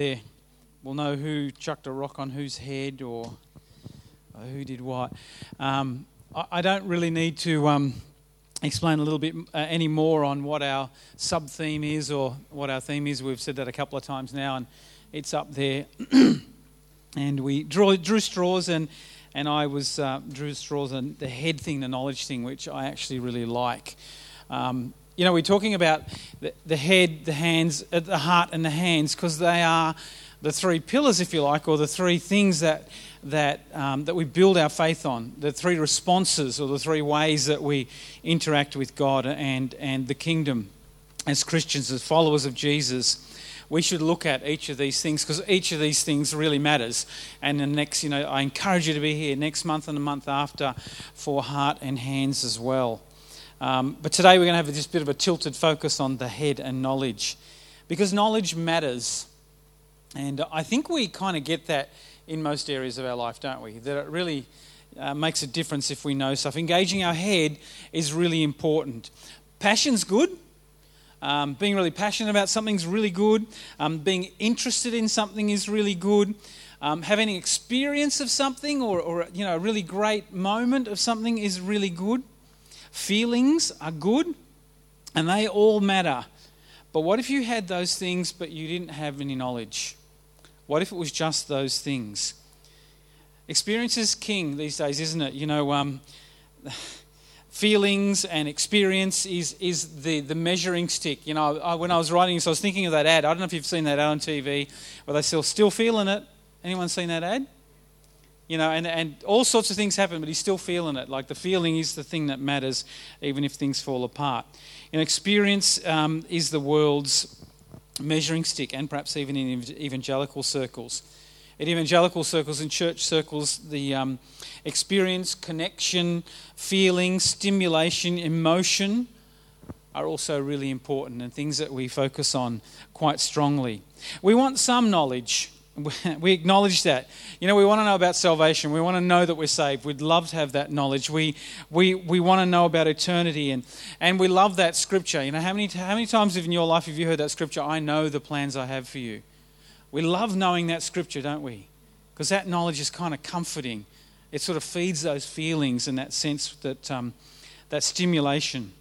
There, we'll know who chucked a rock on whose head or who did what. I don't really need to explain a little bit any more on what our sub-theme is or what our theme is. We've said that a couple of times now, and it's up there. And we drew straws, and I was drew straws on the head thing, the knowledge thing, which I actually really like. You know, we're talking about the head, the hands, the heart and the hands, because they are the three pillars, if you like, or the three things that we build our faith on, the three responses or the three ways that we interact with God and the kingdom. As Christians, as followers of Jesus, we should look at each of these things, because each of these things really matters. And the next, you know, I encourage you to be here next month and the month after for heart and hands as well. But today we're going to have just a bit of a tilted focus on the head and knowledge, because knowledge matters. And I think we kind of get that in most areas of our life, don't we? That it really makes a difference if we know stuff. Engaging our head is really important. Passion's good. Being really passionate about something's really good. Being interested in something is really good. Having experience of something or you know, a really great moment of something is really good. Feelings are good, and they all matter. But what if you had those things but you didn't have any knowledge? What if it was just those things? Experience is king these days, isn't it? You know, feelings and experience is the measuring stick. You know, when I was writing this, I was thinking of that ad. I don't know if you've seen that ad on TV, where they're still feeling it. Anyone seen that ad? You know, and all sorts of things happen, but he's still feeling it. Like, the feeling is the thing that matters, even if things fall apart. And experience is the world's measuring stick, and perhaps even in evangelical circles. In evangelical circles, in church circles, the experience, connection, feeling, stimulation, emotion are also really important, and things that we focus on quite strongly. We want some knowledge. We acknowledge that. You know, we want to know about salvation. We want to know that we're saved. We'd love to have that knowledge. We want to know about eternity, and we love that scripture. You know, how many times in your life have you heard that scripture? I know the plans I have for you. We love knowing that scripture, don't we? Because that knowledge is kind of comforting. It sort of feeds those feelings and that sense that that stimulation.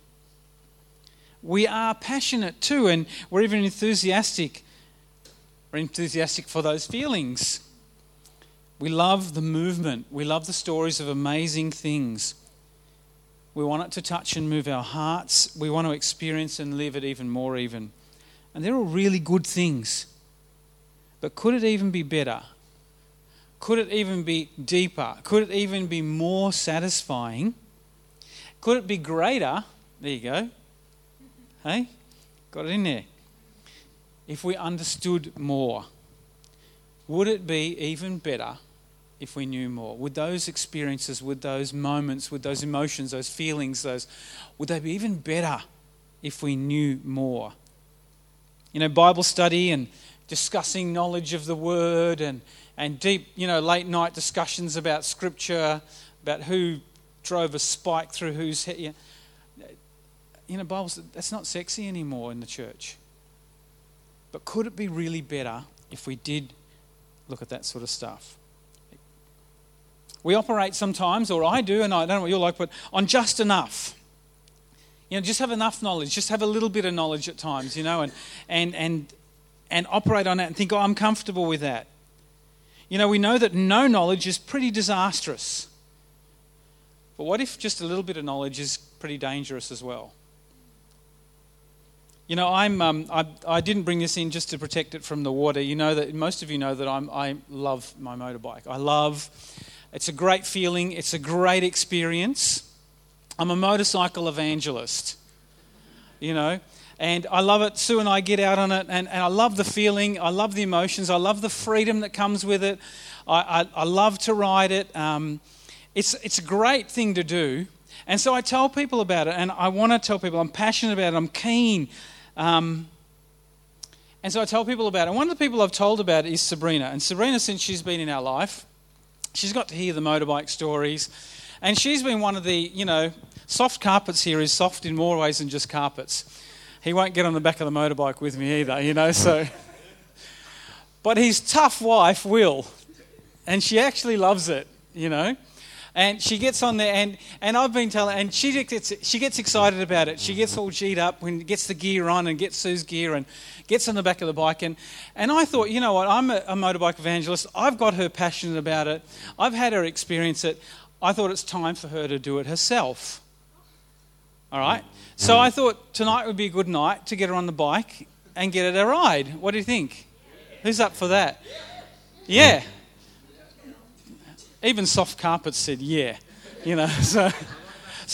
We are passionate too, and we're even enthusiastic. We're enthusiastic for those feelings. We love the movement. We love the stories of amazing things. We want it to touch and move our hearts. We want to experience and live it even more even. And they're all really good things. But could it even be better? Could it even be deeper? Could it even be more satisfying? Could it be greater? There you go. Hey, got it in there. If we understood more, would it be even better if we knew more? Would those experiences, would those moments, would those emotions, those feelings, would they be even better if we knew more? You know, Bible study and discussing knowledge of the Word and deep, you know, late night discussions about Scripture, about who drove a spike through whose head. You know, Bible study, that's not sexy anymore in the church. But could it be really better if we did look at that sort of stuff? We operate sometimes, or I do, and I don't know what you're like, but on just enough. You know, just have enough knowledge, just have a little bit of knowledge at times, you know, and operate on that and think, oh, I'm comfortable with that. You know, we know that no knowledge is pretty disastrous. But what if just a little bit of knowledge is pretty dangerous as well? You know, I didn't bring this in just to protect it from the water. You know that most of you know that I love my motorbike. It's a great feeling. It's a great experience. I'm a motorcycle evangelist, you know, and I love it. Sue and I get out on it, and I love the feeling. I love the emotions. I love the freedom that comes with it. I love to ride it. It's a great thing to do, and so I tell people about it, and I want to tell people. I'm passionate about it. I'm keen. And so I tell people about it. One of the people I've told about it is Sabrina. And Sabrina, since she's been in our life, she's got to hear the motorbike stories. And she's been one of the, you know, soft carpets here is soft in more ways than just carpets. He won't get on the back of the motorbike with me either, you know, so. But his tough wife will, and she actually loves it, you know. And she gets on there, and I've been telling, and she gets excited about it. She gets all G'd up when gets the gear on and gets Sue's gear and gets on the back of the bike. And I thought, you know what, I'm a motorbike evangelist. I've got her passionate about it. I've had her experience it. I thought it's time for her to do it herself. All right? So I thought tonight would be a good night to get her on the bike and get her a ride. What do you think? Who's up for that? Yeah. Even soft carpets said, yeah, you know. So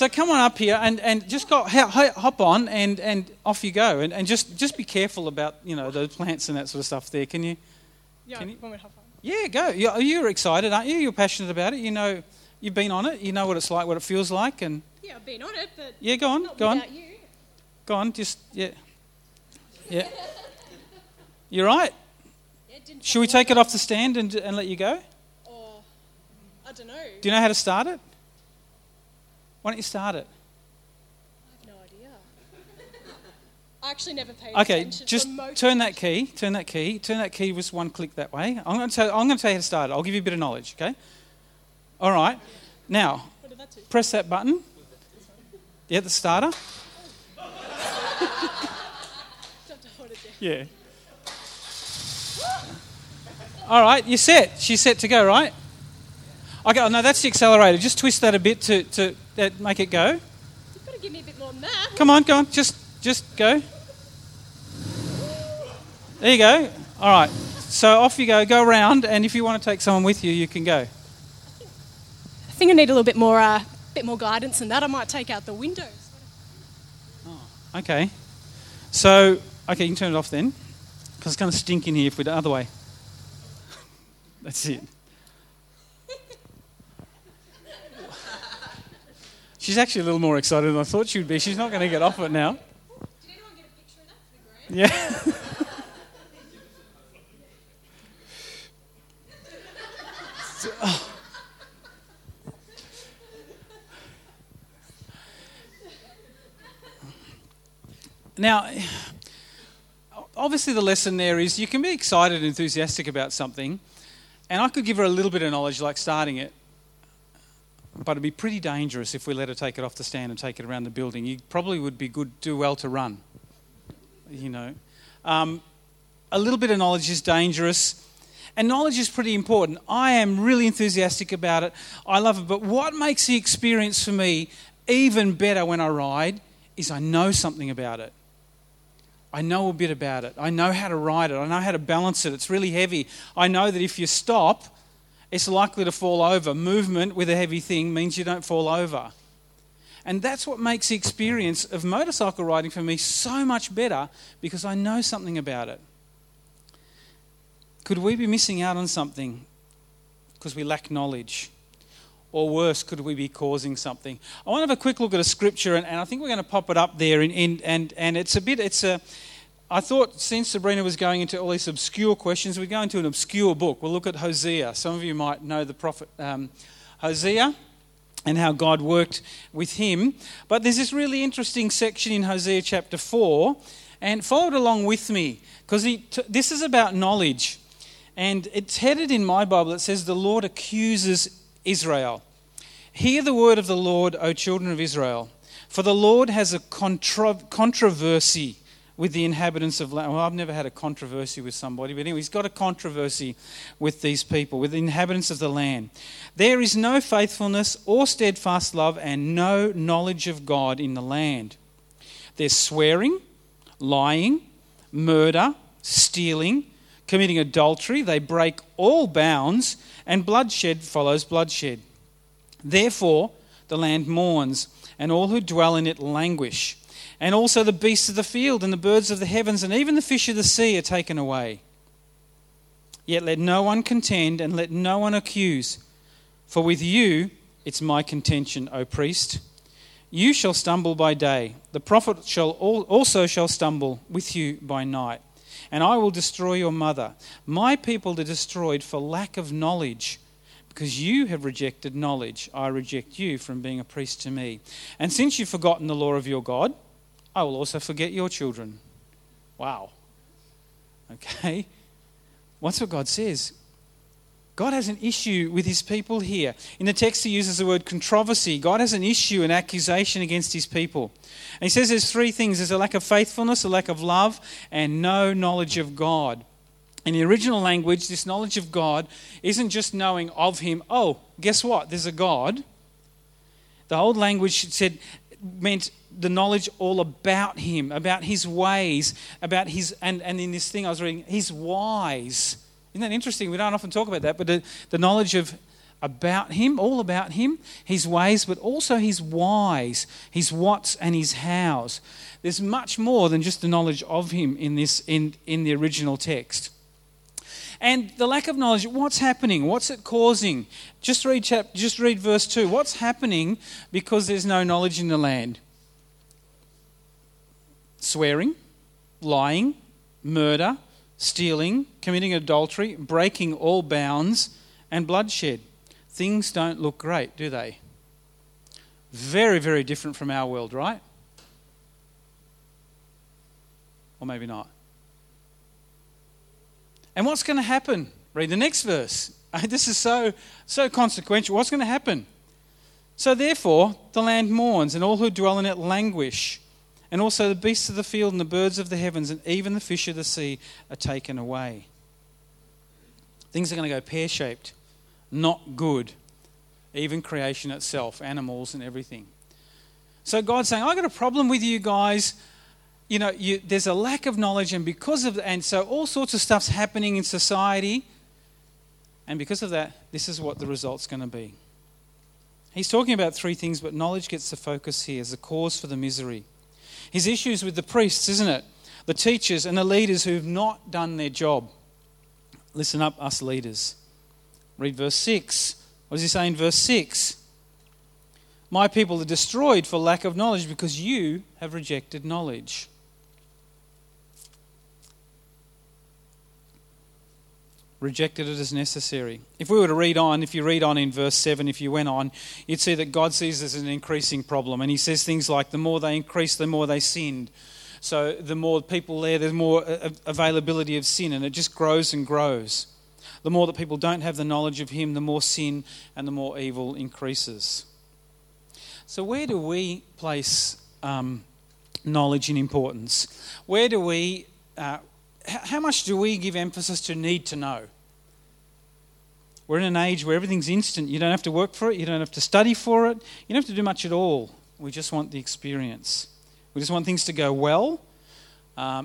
come on up here and just go, hop on and off you go. And just be careful about, you know, the plants and that sort of stuff there. Can you? Yeah, can you? Want me to hop on? Yeah, go. You're excited, aren't you? You're passionate about it. You know, you've been on it. You know what it's like, what it feels like. And yeah, I've been on it, but yeah, go on. You. Go on, just, yeah. You're right. Yeah, should we take it off the stand and let you go? I don't know. Do you know how to start it? Why don't you start it? I have no idea. I actually never paid attention. Okay, just turn that key. Turn that key with one click that way. I'm going to tell you how to start it. I'll give you a bit of knowledge, okay? All right. Now, press that button. Yeah, the starter. Yeah. All right, you're set. She's set to go, right? Okay, oh no, that's the accelerator. Just twist that a bit to make it go. You've got to give me a bit more than that. Come on. Just go. There you go. All right. So off you go. Go around, and if you want to take someone with you, you can go. I think I need a little bit more guidance than that. I might take out the windows. Oh, okay. So, you can turn it off then, because it's going to stink in here if we do the other way. That's it. She's actually a little more excited than I thought she would be. She's not going to get off it now. Did anyone get a picture of that for the grave? Yeah. Now, obviously the lesson there is you can be excited and enthusiastic about something, and I could give her a little bit of knowledge like starting it, but it'd be pretty dangerous if we let her take it off the stand and take it around the building. You probably would do well to run, you know. A little bit of knowledge is dangerous, and knowledge is pretty important. I am really enthusiastic about it. I love it, but what makes the experience for me even better when I ride is I know something about it. I know a bit about it. I know how to ride it. I know how to balance it. It's really heavy. I know that if you stop, it's likely to fall over. Movement with a heavy thing means you don't fall over. And that's what makes the experience of motorcycle riding for me so much better, because I know something about it. Could we be missing out on something because we lack knowledge? Or worse, could we be causing something? I want to have a quick look at a scripture, and I think we're going to pop it up there. I thought since Sabrina was going into all these obscure questions, we'd go into an obscure book. We'll look at Hosea. Some of you might know the prophet Hosea and how God worked with him. But there's this really interesting section in Hosea chapter 4, and follow it along with me, because this is about knowledge. And it's headed in my Bible, it says, "The Lord accuses Israel. Hear the word of the Lord, O children of Israel, for the Lord has a controversy with the inhabitants of land." Well, I've never had a controversy with somebody, but anyway, he's got a controversy with these people, with the inhabitants of the land. "There is no faithfulness or steadfast love and no knowledge of God in the land. There's swearing, lying, murder, stealing, committing adultery. They break all bounds, and bloodshed follows bloodshed. Therefore, the land mourns, and all who dwell in it languish. And also the beasts of the field and the birds of the heavens and even the fish of the sea are taken away. Yet let no one contend and let no one accuse. For with you it's my contention, O priest. You shall stumble by day. The prophet shall also stumble with you by night. And I will destroy your mother. My people are destroyed for lack of knowledge. Because you have rejected knowledge, I reject you from being a priest to me. And since you've forgotten the law of your God, I will also forget your children." Wow. Okay. What's what God says? God has an issue with his people here. In the text, he uses the word controversy. God has an issue, an accusation against his people. And he says there's three things. There's a lack of faithfulness, a lack of love, and no knowledge of God. In the original language, this knowledge of God isn't just knowing of him. Oh, guess what? There's a God. The old language meant the knowledge all about him, about his ways, about his, and in this thing I was reading, his whys. Isn't that interesting? We don't often talk about that, but the knowledge of about him, all about him, his ways, but also his whys, his whats and his hows. There's much more than just the knowledge of him in the original text. And the lack of knowledge, what's happening? What's it causing? Just read verse 2. What's happening because there's no knowledge in the land? Swearing, lying, murder, stealing, committing adultery, breaking all bounds, and bloodshed. Things don't look great, do they? Very, very different from our world, right? Or maybe not. And what's going to happen? Read the next verse. This is so consequential. What's going to happen? So therefore, the land mourns, and all who dwell in it languish. And also the beasts of the field and the birds of the heavens and even the fish of the sea are taken away. Things are going to go pear-shaped. Not good. Even creation itself, animals and everything. So God's saying, I've got a problem with you guys. You know, there's a lack of knowledge and so all sorts of stuff's happening in society. And because of that, this is what the result's going to be. He's talking about three things, but knowledge gets the focus here as the cause for the misery. His issues with the priests, isn't it? The teachers and the leaders who've not done their job. Listen up, us leaders. Read verse 6. What does he say in verse 6? My people are destroyed for lack of knowledge because you have rejected knowledge. Rejected it as necessary. If we were to read on, if you read on in verse 7, if you went on, you'd see that God sees this as an increasing problem. And he says things like, the more they increased, the more they sinned. So the more people there's more availability of sin, and it just grows and grows. The more that people don't have the knowledge of him, the more sin and the more evil increases. So where do we place knowledge in importance? Where do we... how much do we give emphasis to need to know? We're in an age where everything's instant. You don't have to work for it. You don't have to study for it. You don't have to do much at all. We just want the experience. We just want things to go well.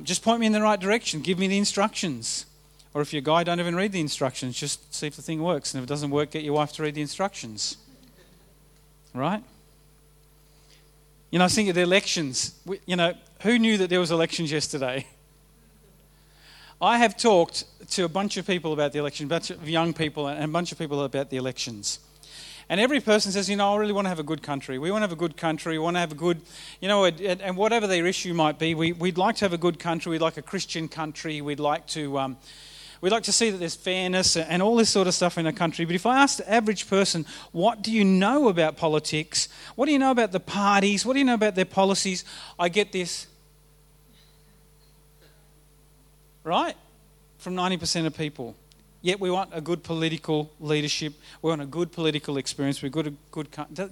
Just point me in the right direction. Give me the instructions. Or if you're a guy, don't even read the instructions. Just see if the thing works. And if it doesn't work, get your wife to read the instructions. Right? You know, I was thinking of the elections. Who knew that there was elections yesterday? I have talked to a bunch of people about the election, a bunch of young people and a bunch of people about the elections. And every person says, I really want to have a good country. We want to have a good country. We want to have a good, and whatever their issue might be, we'd like to have a good country. We'd like a Christian country. We'd like to see that there's fairness and all this sort of stuff in a country. But if I ask the average person, what do you know about politics? What do you know about the parties? What do you know about their policies? I get this. Right? From 90% of people. Yet we want a good political leadership. We want a good political experience. We're good.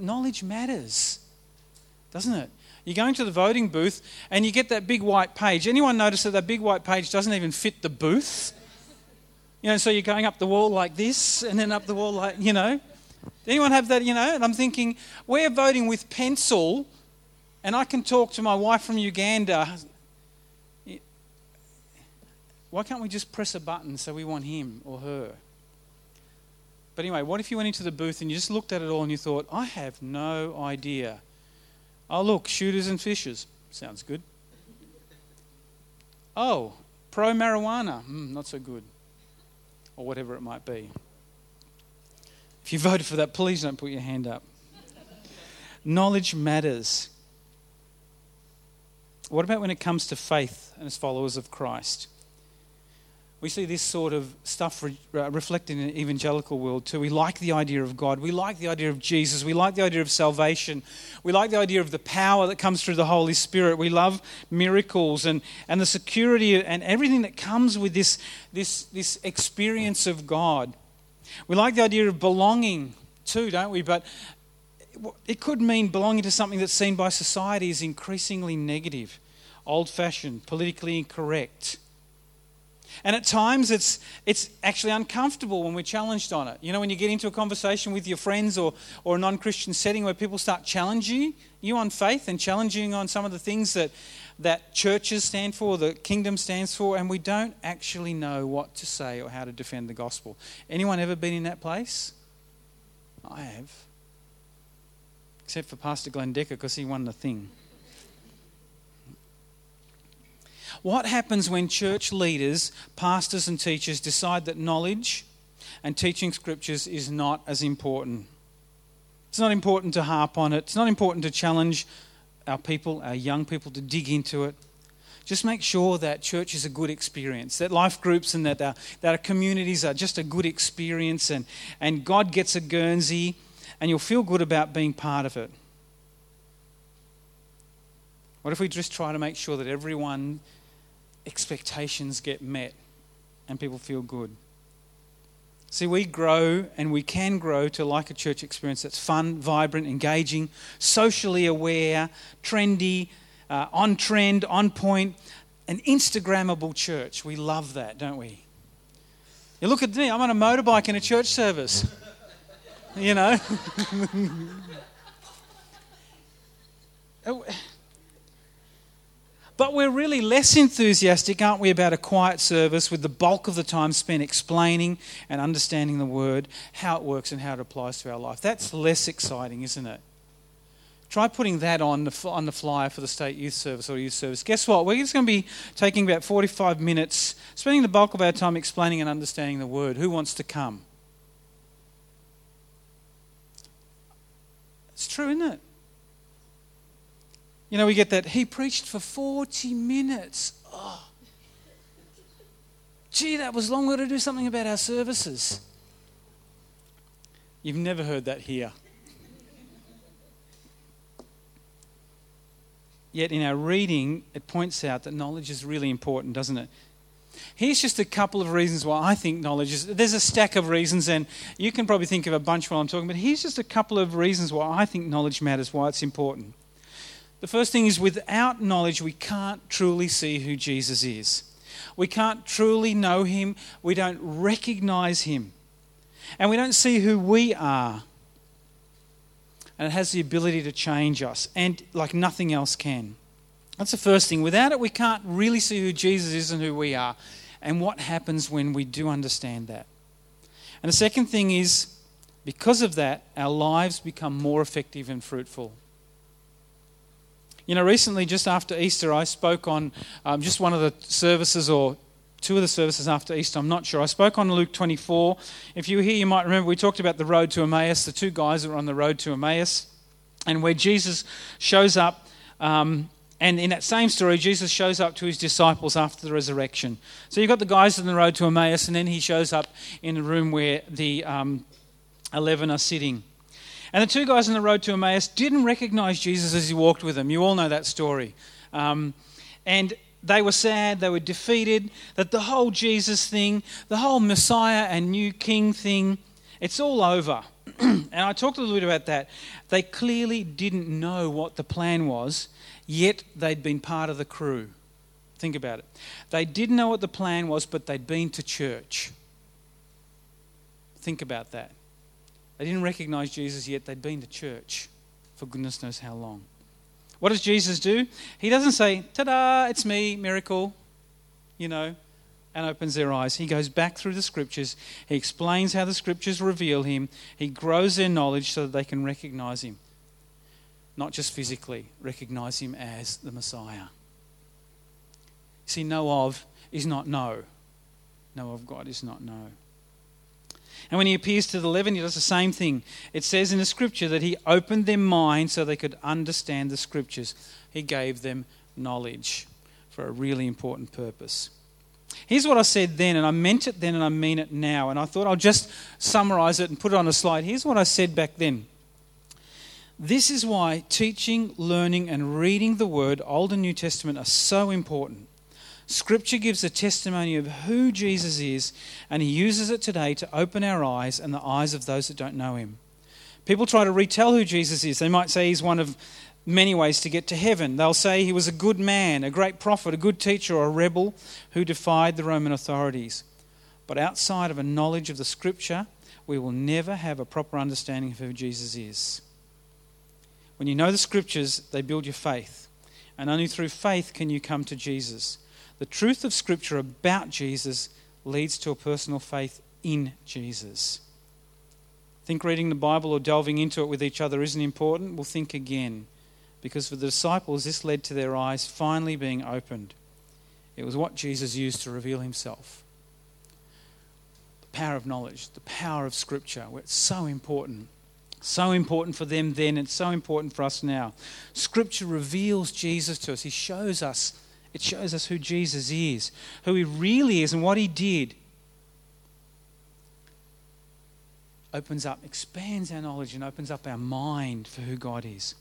Knowledge matters, doesn't it? You're going to the voting booth and you get that big white page. Anyone notice that big white page doesn't even fit the booth? So you're going up the wall like this and then up the wall like, Anyone have that, And I'm thinking, we're voting with pencil and I can talk to my wife from Uganda. Why can't we just press a button so we want him or her? But anyway, what if you went into the booth and you just looked at it all and you thought, I have no idea. Oh, look, shooters and fishers. Sounds good. Oh, pro-marijuana. Not so good. Or whatever it might be. If you voted for that, please don't put your hand up. Knowledge matters. What about when it comes to faith and as followers of Christ? We see this sort of stuff reflected in the evangelical world too. We like the idea of God. We like the idea of Jesus. We like the idea of salvation. We like the idea of the power that comes through the Holy Spirit. We love miracles and the security and everything that comes with this experience of God. We like the idea of belonging too, don't we? But it could mean belonging to something that's seen by society as increasingly negative, old-fashioned, politically incorrect. And at times it's actually uncomfortable when we're challenged on it. You know, when you get into a conversation with your friends or a non-Christian setting where people start challenging you on faith and challenging on some of the things that churches stand for, the kingdom stands for, and we don't actually know what to say or how to defend the gospel. Anyone ever been in that place? I have. Except for Pastor Glenn Decker, because he won the thing. What happens when church leaders, pastors and teachers decide that knowledge and teaching scriptures is not as important? It's not important to harp on it. It's not important to challenge our people, our young people, to dig into it. Just make sure that church is a good experience, that life groups and that our communities are just a good experience and God gets a Guernsey and you'll feel good about being part of it. What if we just try to make sure that everyone's expectations get met and people feel good? See, we grow and we can grow to like a church experience that's fun, vibrant, engaging, socially aware, trendy, on trend, on point, an Instagrammable church. We love that, don't we? You look at me, I'm on a motorbike in a church service. You know? But we're really less enthusiastic, aren't we, about a quiet service with the bulk of the time spent explaining and understanding the Word, how it works and how it applies to our life. That's less exciting, isn't it? Try putting that on the flyer for the state youth service or youth service. Guess what? We're just going to be taking about 45 minutes, spending the bulk of our time explaining and understanding the Word. Who wants to come? It's true, isn't it? You know, we get that, he preached for 40 minutes. Oh, gee, that was long. We've got to do something about our services. You've never heard that here. Yet in our reading, it points out that knowledge is really important, doesn't it? Here's just a couple of reasons why I think knowledge is... There's a stack of reasons, and you can probably think of a bunch while I'm talking, but here's just a couple of reasons why I think knowledge matters, why it's important. The first thing is, without knowledge, we can't truly see who Jesus is. We can't truly know him. We don't recognize him. And we don't see who we are. And it has the ability to change us, and like nothing else can. That's the first thing. Without it, we can't really see who Jesus is and who we are, and what happens when we do understand that. And the second thing is, because of that, our lives become more effective and fruitful. You know, recently, just after Easter, I spoke on just one of the services or two of the services after Easter, I'm not sure. I spoke on Luke 24. If you were here, you might remember we talked about the road to Emmaus, the two guys that were on the road to Emmaus, and where Jesus shows up. And in that same story, Jesus shows up to his disciples after the resurrection. So you've got the guys on the road to Emmaus, and then he shows up in the room where the 11 are sitting. And the two guys on the road to Emmaus didn't recognize Jesus as he walked with them. You all know that story. And they were sad, they were defeated, that the whole Jesus thing, the whole Messiah and new king thing, it's all over. And I talked a little bit about that. They clearly didn't know what the plan was, yet they'd been part of the crew. Think about it. They didn't know what the plan was, but they'd been to church. Think about that. They didn't recognize Jesus, yet they'd been to church for goodness knows how long. What does Jesus do? He doesn't say, ta-da, it's me, miracle, you know, and opens their eyes. He goes back through the scriptures. He explains how the scriptures reveal him. He grows their knowledge so that they can recognize him. Not just physically, recognize him as the Messiah. See, know of is not know. Know of God is not know. And when he appears to the 11, he does the same thing. It says in the scripture that he opened their mind so they could understand the scriptures. He gave them knowledge for a really important purpose. Here's what I said then, and I meant it then, and I mean it now. And I thought I'll just summarize it and put it on a slide. Here's what I said back then. This is why teaching, learning, and reading the Word, Old and New Testament, are so important. Scripture gives a testimony of who Jesus is, and He uses it today to open our eyes and the eyes of those that don't know Him. People try to retell who Jesus is. They might say He's one of many ways to get to heaven. They'll say He was a good man, a great prophet, a good teacher, or a rebel who defied the Roman authorities. But outside of a knowledge of the Scripture, we will never have a proper understanding of who Jesus is. When you know the Scriptures, they build your faith. And only through faith can you come to Jesus. The truth of Scripture about Jesus leads to a personal faith in Jesus. Think reading the Bible or delving into it with each other isn't important? We'll think again. Because for the disciples, this led to their eyes finally being opened. It was what Jesus used to reveal Himself. The power of knowledge, the power of Scripture. It's so important. So important for them then, and so important for us now. Scripture reveals Jesus to us. He shows us. It shows us who Jesus is, who He really is, and what He did. Opens up, expands our knowledge, and opens up our mind for who God is.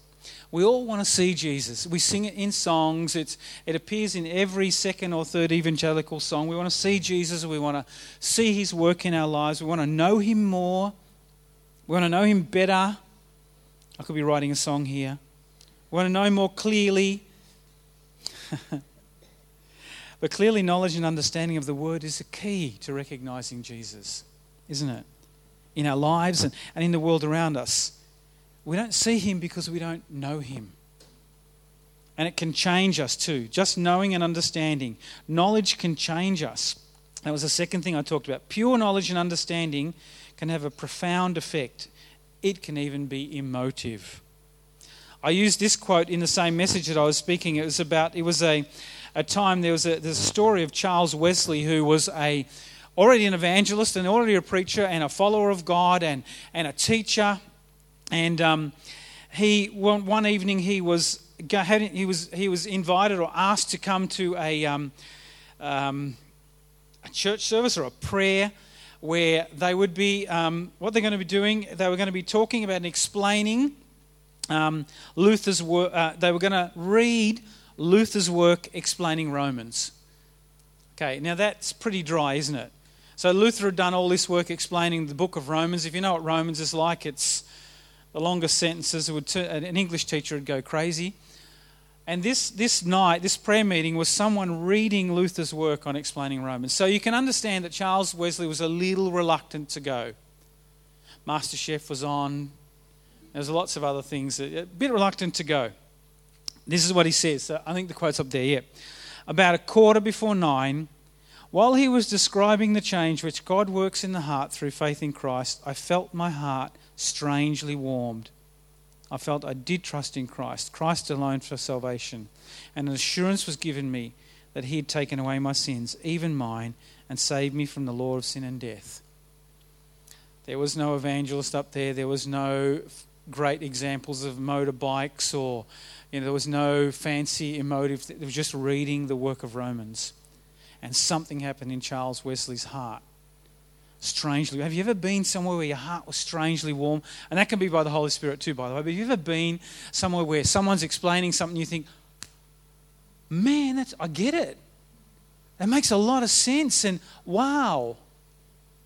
We all want to see Jesus. We sing it in songs. It appears in every second or third evangelical song. We want to see Jesus. We want to see His work in our lives. We want to know Him more. We want to know Him better. I could be writing a song here. We want to know Him more clearly. But clearly, knowledge and understanding of the Word is the key to recognizing Jesus, isn't it? In our lives and in the world around us. We don't see Him because we don't know Him. And it can change us too. Just knowing and understanding. Knowledge can change us. That was the second thing I talked about. Pure knowledge and understanding can have a profound effect. It can even be emotive. I used this quote in the same message that I was speaking. It was a time, there's a story of Charles Wesley, who was already an evangelist and already a preacher and a follower of God and a teacher. And one evening he was invited or asked to come to a church service or a prayer where they would be, what they're going to be doing, they were going to be talking about and explaining Luther's work. They were going to read Luther's work explaining Romans. Okay, now that's pretty dry, isn't it? So Luther had done all this work explaining the book of Romans. If you know what Romans is like, it's the longest sentences. An English teacher would go crazy. And this prayer meeting was someone reading Luther's work on explaining Romans. So you can understand that Charles Wesley was a little reluctant to go. MasterChef was on. There's lots of other things. A bit reluctant to go. This is what he says. So I think the quote's up there, yeah. About 9:15, while he was describing the change which God works in the heart through faith in Christ, I felt my heart strangely warmed. I felt I did trust in Christ alone for salvation, and an assurance was given me that He had taken away my sins, even mine, and saved me from the law of sin and death. There was no evangelist up there. There was no great examples of motorbikes, or there was no fancy emotive. It was just reading the work of Romans, and something happened in Charles Wesley's heart. Strangely. Have you ever been somewhere where your heart was strangely warm? And that can be by the Holy Spirit too, by the way. But have you ever been somewhere where someone's explaining something, you think, man, I get it. That makes a lot of sense. And wow.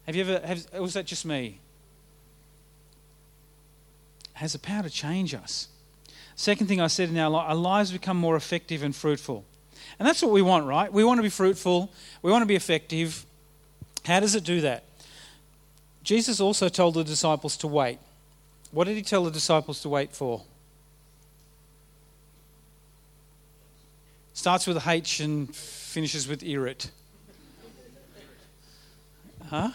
Was that just me? It has the power to change us. Second thing I said, in our lives become more effective and fruitful. And that's what we want, right? We want to be fruitful. We want to be effective. How does it do that? Jesus also told the disciples to wait. What did He tell the disciples to wait for? Starts with H and finishes with irit. Huh?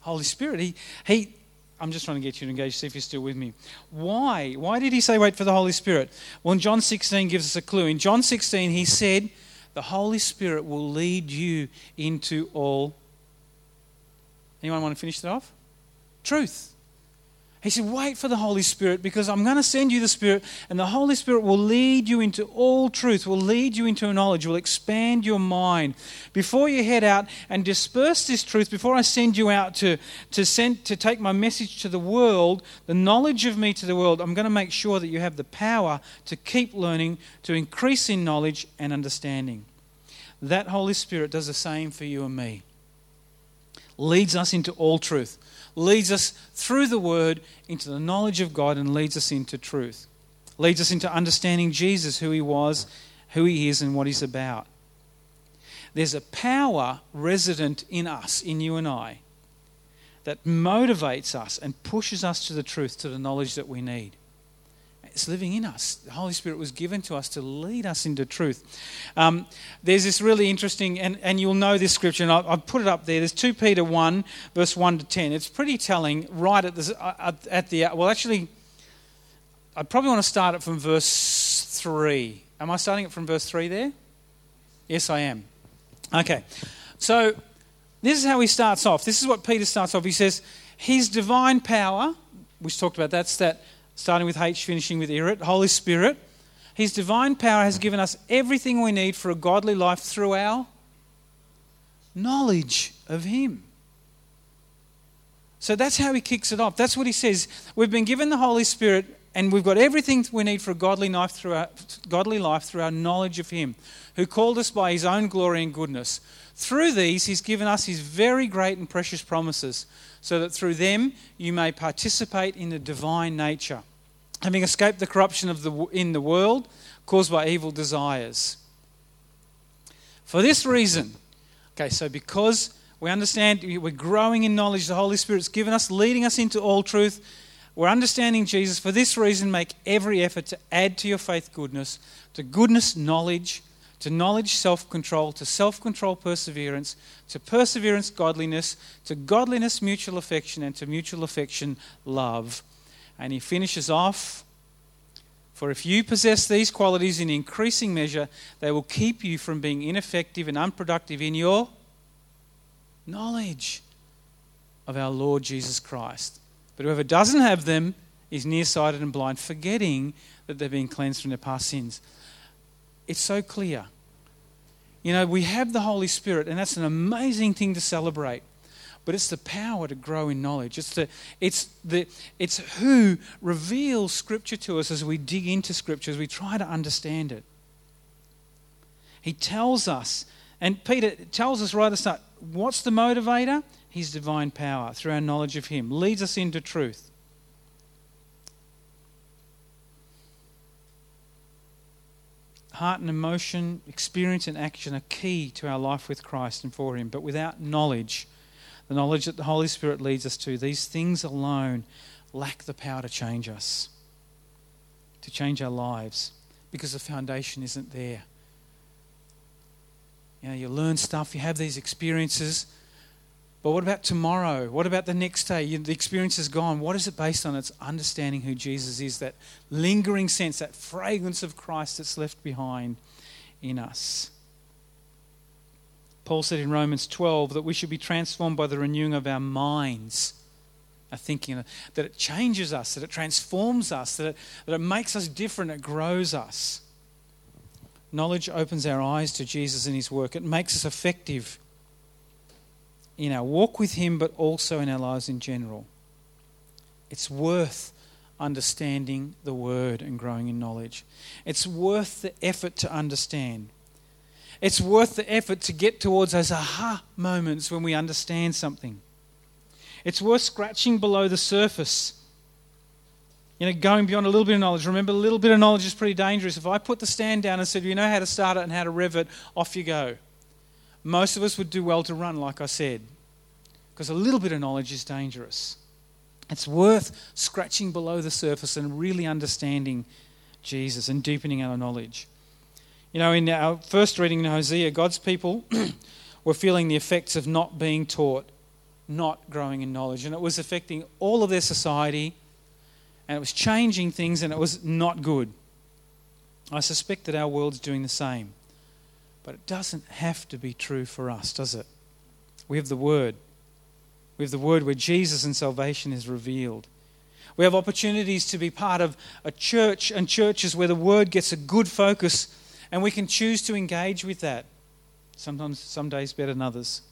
Holy Spirit. He. I'm just trying to get you to engage, see if you're still with me. Why? Why did He say wait for the Holy Spirit? Well, John 16 gives us a clue. In John 16, He said, the Holy Spirit will lead you into all. Anyone want to finish that off? Truth. He said, wait for the Holy Spirit, because I'm going to send you the Spirit, and the Holy Spirit will lead you into all truth, will lead you into knowledge, will expand your mind. Before you head out and disperse this truth, before I send you out to take my message to the world, the knowledge of me to the world, I'm going to make sure that you have the power to keep learning, to increase in knowledge and understanding. That Holy Spirit does the same for you and me. Leads us into all truth. Leads us through the Word into the knowledge of God and leads us into truth. Leads us into understanding Jesus, who He was, who He is, and what He's about. There's a power resident in us, in you and I, that motivates us and pushes us to the truth, to the knowledge that we need. It's living in us. The Holy Spirit was given to us to lead us into truth. There's this really interesting, and you'll know this scripture, and I've put it up there. There's 2 Peter 1, verse 1 to 10. It's pretty telling right I probably want to start it from verse 3. Am I starting it from verse 3 there? Yes, I am. Okay. So this is how he starts off. This is what Peter starts off. He says, His divine power, which talked about, that's that, starting with H, finishing with Irit, Holy Spirit. His divine power has given us everything we need for a godly life through our knowledge of Him. So that's how he kicks it off. That's what he says. We've been given the Holy Spirit and we've got everything we need for a godly life through our knowledge of Him, who called us by His own glory and goodness. Through these, He's given us His very great and precious promises, so that through them you may participate in the divine nature, having escaped the corruption in the world caused by evil desires. For this reason, because we understand we're growing in knowledge, the Holy Spirit's given us, leading us into all truth, we're understanding Jesus. For this reason, make every effort to add to your faith goodness, to goodness knowledge, to knowledge, self-control, to self-control, perseverance, to perseverance, godliness, to godliness, mutual affection, and to mutual affection, love. And he finishes off, for if you possess these qualities in increasing measure, they will keep you from being ineffective and unproductive in your knowledge of our Lord Jesus Christ. But whoever doesn't have them is nearsighted and blind, forgetting that they're being cleansed from their past sins. It's so clear. You know, we have the Holy Spirit, and that's an amazing thing to celebrate. But it's the power to grow in knowledge. It's who reveals Scripture to us as we dig into Scripture, as we try to understand it. He tells us, and Peter tells us right at the start, what's the motivator? His divine power through our knowledge of Him leads us into truth. Heart and emotion, experience and action are key to our life with Christ and for Him. But without knowledge, the knowledge that the Holy Spirit leads us to, these things alone lack the power to change us, to change our lives, because the foundation isn't there. You know, you learn stuff, you have these experiences, but what about tomorrow? What about the next day? The experience is gone. What is it based on? It's understanding who Jesus is, that lingering sense, that fragrance of Christ that's left behind in us. Paul said in Romans 12 that we should be transformed by the renewing of our minds, our thinking, that it changes us, that it transforms us, that it makes us different, it grows us. Knowledge opens our eyes to Jesus and His work. It makes us effective in our walk with Him, but also in our lives in general. It's worth understanding the Word and growing in knowledge. It's worth the effort to understand. It's worth the effort to get towards those aha moments when we understand something. It's worth scratching below the surface. You know, going beyond a little bit of knowledge. Remember, a little bit of knowledge is pretty dangerous. If I put the stand down and said, you know how to start it and how to rev it, off you go. Most of us would do well to run, like I said, because a little bit of knowledge is dangerous. It's worth scratching below the surface and really understanding Jesus and deepening our knowledge. You know, in our first reading in Hosea, God's people were feeling the effects of not being taught, not growing in knowledge, and it was affecting all of their society, and it was changing things, and it was not good. I suspect that our world's doing the same. But it doesn't have to be true for us, does it? We have the Word. We have the Word where Jesus and salvation is revealed. We have opportunities to be part of a church and churches where the word gets a good focus, and we can choose to engage with that. Sometimes, some days better than others.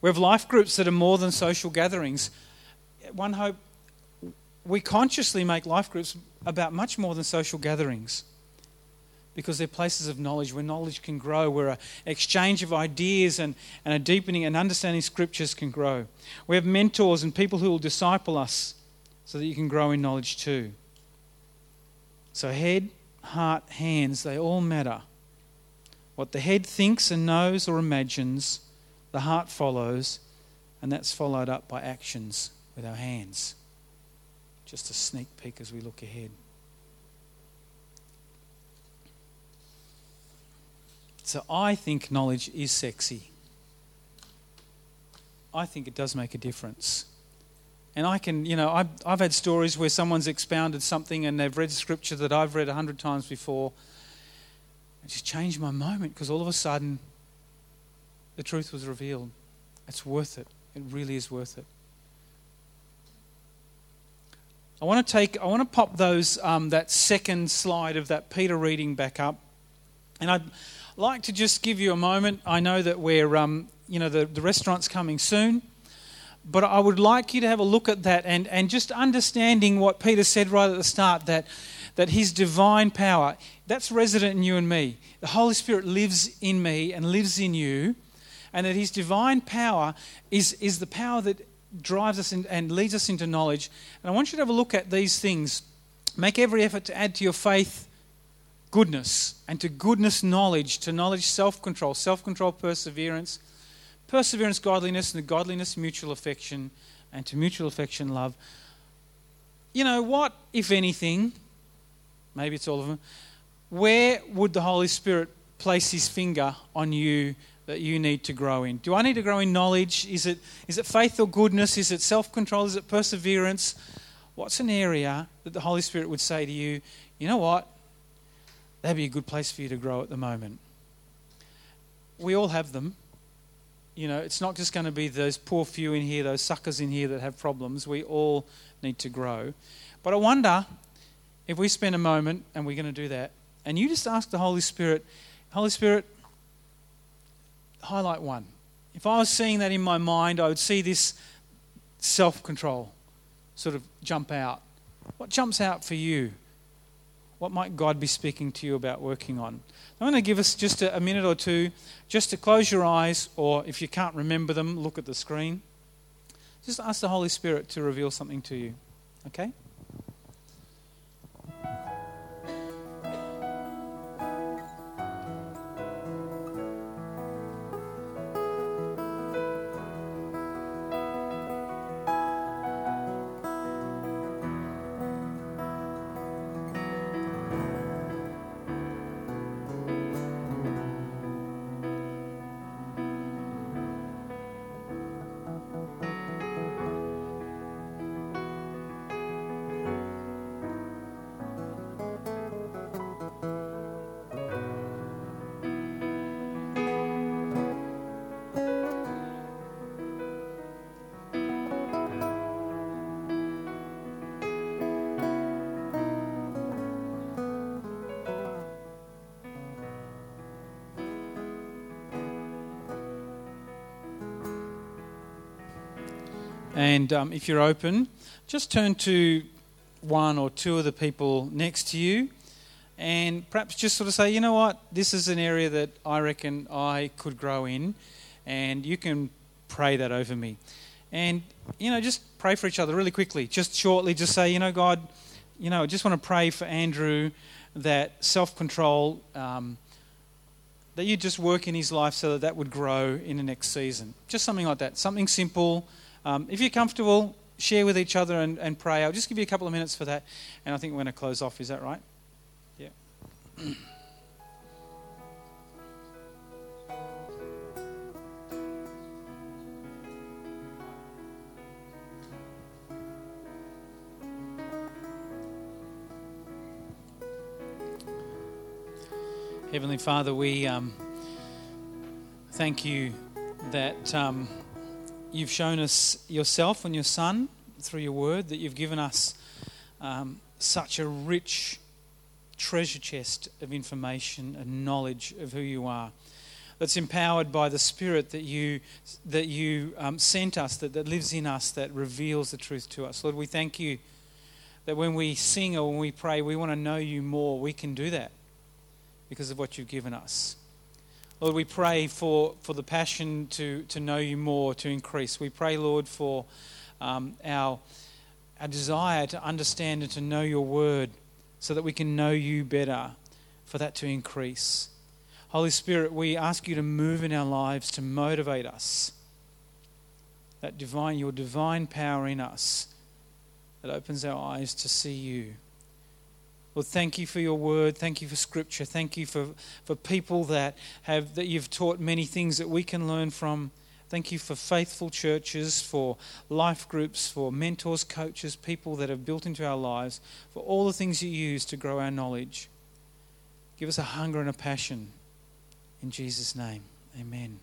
We have life groups that are more than social gatherings. One Hope, we consciously make life groups about much more than social gatherings because they're places of knowledge where knowledge can grow, where an exchange of ideas and a deepening and understanding scriptures can grow. We have mentors and people who will disciple us so that you can grow in knowledge too. So head, heart, hands, they all matter. What the head thinks and knows or imagines, the heart follows, and that's followed up by actions with our hands. Just a sneak peek as we look ahead. So I think knowledge is sexy. I think it does make a difference. And I can, you know, I've had stories where someone's expounded something and they've read scripture that I've read 100 times before. It just changed my moment because all of a sudden the truth was revealed. It's worth it. It really is worth it. I want to pop those that second slide of that Peter reading back up. And I'd like to just give you a moment. I know that we're, the restaurant's coming soon, but I would like you to have a look at that and just understanding what Peter said right at the start, that his divine power, that's resident in you and me. The Holy Spirit lives in me and lives in you, and that his divine power is the power that drives us and leads us into knowledge. And I want you to have a look at these things. Make every effort to add to your faith goodness, and to goodness knowledge, to knowledge self-control perseverance godliness, and to godliness mutual affection, and to mutual affection love. You know what, if anything, maybe it's all of them, where would the Holy Spirit place his finger on you that you need to grow in? Do I need to grow in knowledge? Is it faith or goodness? Is it self-control? Is it perseverance? What's an area that the Holy Spirit would say to you, you know what, that'd be a good place for you to grow at the moment? We all have them. You know, it's not just going to be those poor few in here, those suckers in here that have problems. We all need to grow. But I wonder if we spend a moment, and we're going to do that, and you just ask the Holy Spirit, highlight one. If I was seeing that in my mind, I would see this self-control sort of jump out. What jumps out for you? What might God be speaking to you about working on? I'm going to give us just a minute or two just to close your eyes, or if you can't remember them, look at the screen. Just ask the Holy Spirit to reveal something to you, okay? And if you're open, just turn to one or two of the people next to you and perhaps just sort of say, you know what, this is an area that I reckon I could grow in, and you can pray that over me. And, you know, just pray for each other really quickly, just shortly, just say, you know, God, you know, I just want to pray for Andrew that self-control, that you just work in his life so that would grow in the next season. Just something like that, something simple. If you're comfortable, share with each other and pray. I'll just give you a couple of minutes for that, and I think we're going to close off. Is that right? Yeah. Heavenly Father, we thank you that... You've shown us yourself and your Son through your word, that you've given us such a rich treasure chest of information and knowledge of who you are, that's empowered by the Spirit that you sent us, that lives in us, that reveals the truth to us. Lord, we thank you that when we sing or when we pray, we want to know you more. We can do that because of what you've given us. Lord, we pray for the passion to know you more, to increase. We pray, Lord, for our desire to understand and to know your word so that we can know you better, for that to increase. Holy Spirit, we ask you to move in our lives, to motivate us. That your divine power in us that opens our eyes to see you. Lord, thank you for your word. Thank you for scripture. Thank you for people that you've taught many things that we can learn from. Thank you for faithful churches, for life groups, for mentors, coaches, people that have built into our lives, for all the things you use to grow our knowledge. Give us a hunger and a passion. In Jesus' name, amen.